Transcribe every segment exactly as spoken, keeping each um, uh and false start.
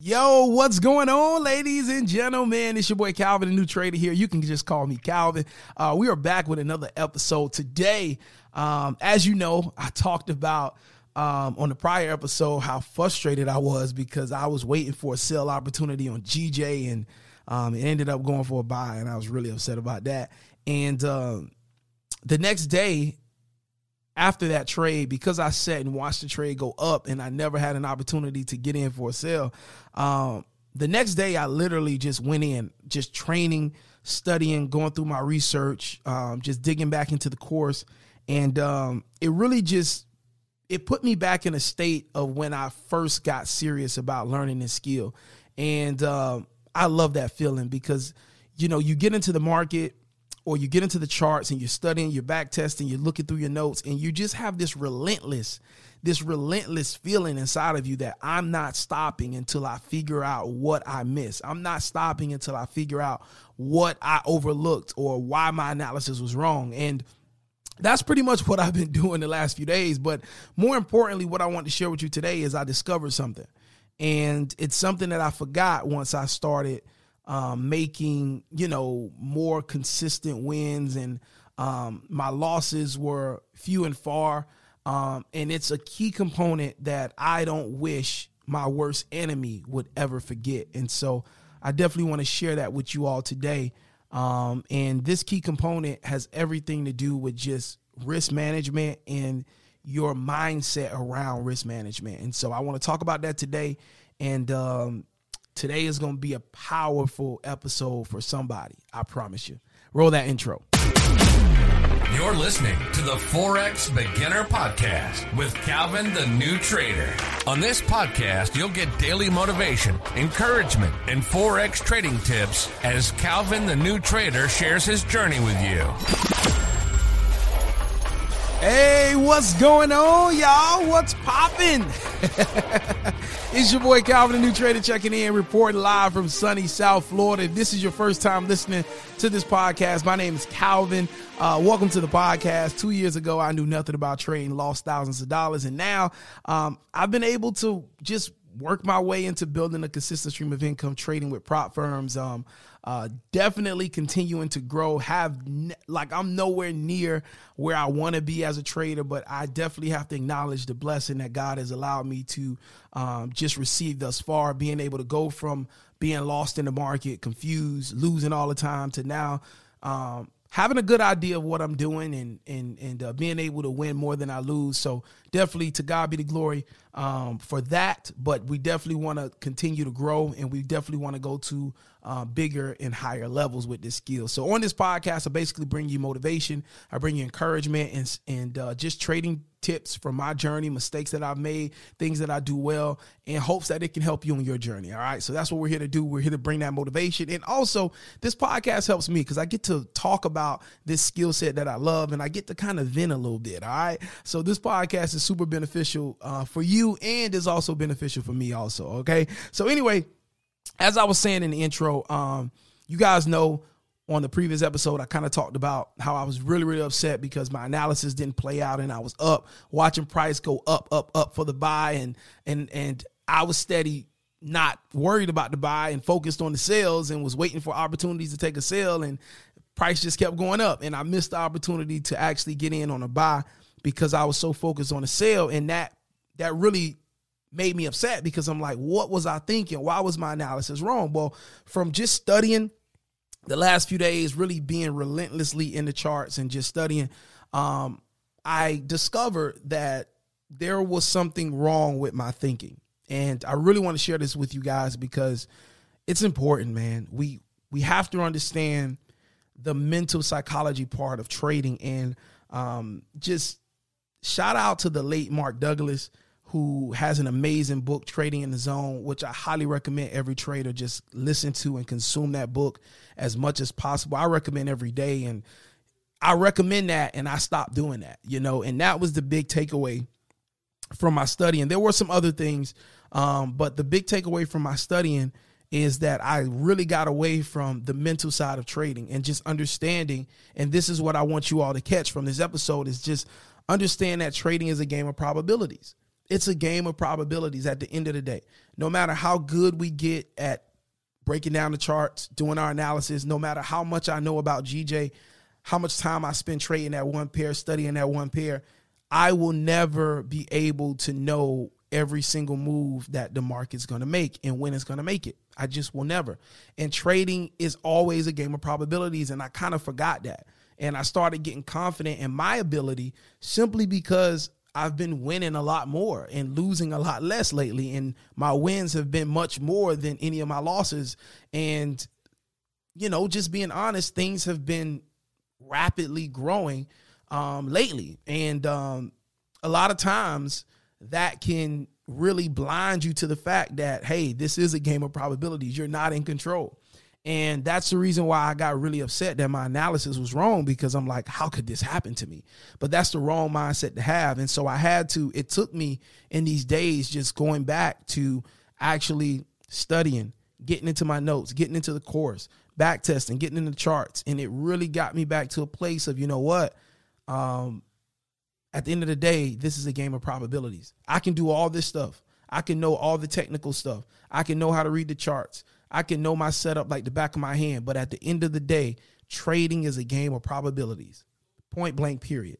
Yo, what's going on, ladies and gentlemen? It's your boy Calvin the New Trader here. You can just call me Calvin. Uh, we are back with another episode today. Um, as you know, I talked about um, on the prior episode how frustrated I was because I was waiting for a sell opportunity on G J, and um, it ended up going for a buy, and I was really upset about that. And um, the next day after that trade, because I sat and watched the trade go up and I never had an opportunity to get in for a sell, Um, the next day I literally just went in, just training, studying, going through my research, um, just digging back into the course. And um, it really just, it put me back in a state of when I first got serious about learning this skill. And um, I love that feeling because, you know, you get into the market or you get into the charts and you're studying, you're back testing, you're looking through your notes, and you just have this relentless, this relentless feeling inside of you that I'm not stopping until I figure out what I missed. I'm not stopping until I figure out what I overlooked or why my analysis was wrong. And that's pretty much what I've been doing the last few days. But more importantly, what I want to share with you today is I discovered something. And it's something that I forgot once I started Um, making, you know, more consistent wins, and um, my losses were few and far. Um, and it's a key component that I don't wish my worst enemy would ever forget. And so I definitely want to share that with you all today. Um, and this key component has everything to do with just risk management and your mindset around risk management. And so I want to talk about that today. And, um, Today is going to be a powerful episode for somebody. I promise you. Roll that intro. You're listening to the Forex Beginner Podcast with Calvin the New Trader. On this podcast, you'll get daily motivation, encouragement, and Forex trading tips as Calvin the New Trader shares his journey with you. Hey, what's going on, y'all? What's poppin'? It's your boy Calvin the New Trader checking in, reporting live from sunny South Florida. If this is your first time listening to this podcast, my name is Calvin. Uh, welcome to the podcast. Two years ago, I knew nothing about trading, lost thousands of dollars, and now um, I've been able to just work my way into building a consistent stream of income trading with prop firms. Um, uh, definitely continuing to grow. Have ne- like I'm nowhere near where I want to be as a trader, but I definitely have to acknowledge the blessing that God has allowed me to um, just receive thus far. Being able to go from being lost in the market, confused, losing all the time, to now um, having a good idea of what I'm doing and and and uh, being able to win more than I lose. So definitely to God be the glory um, for that. But we definitely want to continue to grow, and we definitely want to go to uh, bigger and higher levels with this skill. So on this podcast, I basically bring you motivation. I bring you encouragement and and uh, just trading tips from my journey, mistakes that I've made, things that I do well, in hopes that it can help you on your journey. All right. So that's what we're here to do. We're here to bring that motivation. And also this podcast helps me because I get to talk about this skill set that I love, and I get to kind of vent a little bit. All right. So this podcast is super beneficial uh, for you, and is also beneficial for me also. Okay. So anyway, as I was saying in the intro, um, you guys know on the previous episode, I kind of talked about how I was really, really upset because my analysis didn't play out, and I was up watching price go up, up, up for the buy. And, and, and I was steady, not worried about the buy and focused on the sales, and was waiting for opportunities to take a sell, and price just kept going up. And I missed the opportunity to actually get in on a buy because I was so focused on the sale. And that, that really made me upset because I'm like, what was I thinking? Why was my analysis wrong? Well, from just studying the last few days, really being relentlessly in the charts and just studying, um, I discovered that there was something wrong with my thinking. And I really want to share this with you guys because it's important, man. We we have to understand the mental psychology part of trading. And um, just shout out to the late Mark Douglas, who has an amazing book, Trading in the Zone, which I highly recommend every trader just listen to and consume that book as much as possible. I recommend every day, and I recommend that, and I stopped doing that, you know, and that was the big takeaway from my studying. There were some other things, um, but the big takeaway from my studying is that I really got away from the mental side of trading and just understanding, and this is what I want you all to catch from this episode, is just understand that trading is a game of probabilities. It's a game of probabilities at the end of the day. No matter how good we get at breaking down the charts, doing our analysis, no matter how much I know about G J, how much time I spend trading that one pair, studying that one pair, I will never be able to know every single move that the market's going to make and when it's going to make it. I just will never. And trading is always a game of probabilities, and I kind of forgot that. And I started getting confident in my ability simply because I've been winning a lot more and losing a lot less lately. And my wins have been much more than any of my losses. And, you know, just being honest, things have been rapidly growing um, lately. And um, a lot of times that can really blind you to the fact that, hey, this is a game of probabilities. You're not in control. And that's the reason why I got really upset that my analysis was wrong, because I'm like, how could this happen to me? But that's the wrong mindset to have. And so I had to, it took me in these days just going back to actually studying, getting into my notes, getting into the course, back testing, getting into charts. And it really got me back to a place of, you know what, um, at the end of the day, this is a game of probabilities. I can do all this stuff. I can know all the technical stuff. I can know how to read the charts. I can know my setup like the back of my hand, but at the end of the day, trading is a game of probabilities, point blank, period.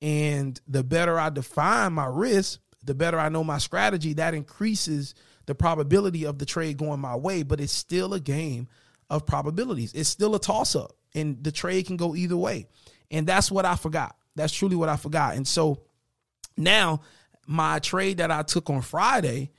And the better I define my risk, the better I know my strategy, that increases the probability of the trade going my way, but it's still a game of probabilities. It's still a toss up, and the trade can go either way. And that's what I forgot. That's truly what I forgot. And so now my trade that I took on Friday,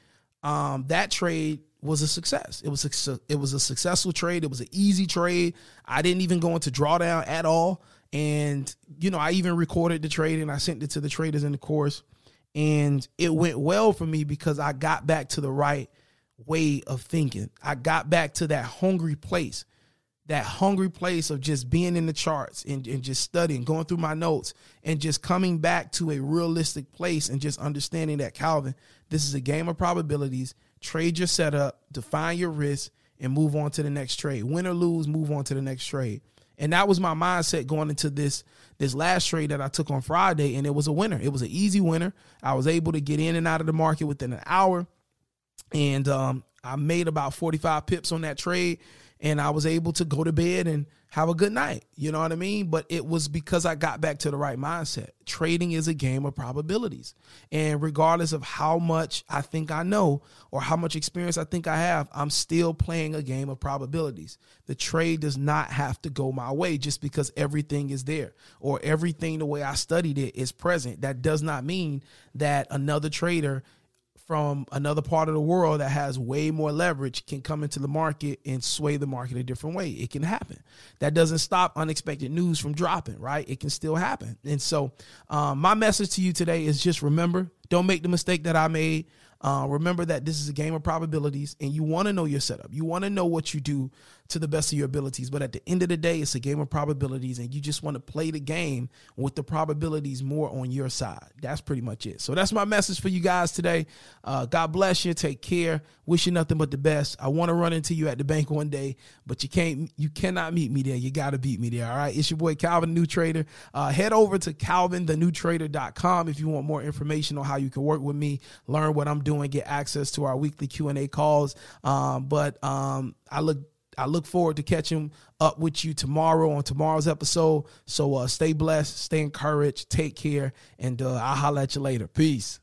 um, that trade was a success. It was a, it was a successful trade. It was an easy trade. I didn't even go into drawdown at all. And, you know, I even recorded the trade and I sent it to the traders in the course, and it went well for me because I got back to the right way of thinking. I got back to that hungry place, that hungry place of just being in the charts and, and just studying, going through my notes, and just coming back to a realistic place and just understanding that, Calvin, this is a game of probabilities. Trade your setup, define your risk, and move on to the next trade. Win or lose, move on to the next trade. And that was my mindset going into this this last trade that I took on Friday, and it was a winner. It was an easy winner. I was able to get in and out of the market within an hour, and um, I made about forty-five pips on that trade, and I was able to go to bed and have a good night. You know what I mean? But it was because I got back to the right mindset. Trading is a game of probabilities. And regardless of how much I think I know or how much experience I think I have, I'm still playing a game of probabilities. The trade does not have to go my way just because everything is there or everything the way I studied it is present. That does not mean that another trader from another part of the world that has way more leverage can come into the market and sway the market a different way. It can happen. That doesn't stop unexpected news from dropping, right? It can still happen. And so um, my message to you today is just remember, don't make the mistake that I made. Uh, remember that this is a game of probabilities, and you want to know your setup. You want to know what you do to the best of your abilities. But at the end of the day, it's a game of probabilities, and you just want to play the game with the probabilities more on your side. That's pretty much it. So that's my message for you guys today. Uh, God bless you. Take care. Wish you nothing but the best. I want to run into you at the bank one day, but you can't, you cannot meet me there. You got to beat me there. All right. It's your boy, Calvin the New Trader. Uh, head over to calvin the new trader dot com if you want more information on how you can work with me, learn what I'm doing, and get access to our weekly Q and A calls. Um, but um, I look I look forward to catching up with you tomorrow on tomorrow's episode. So uh, stay blessed, stay encouraged, take care, and uh, I'll holler at you later. Peace.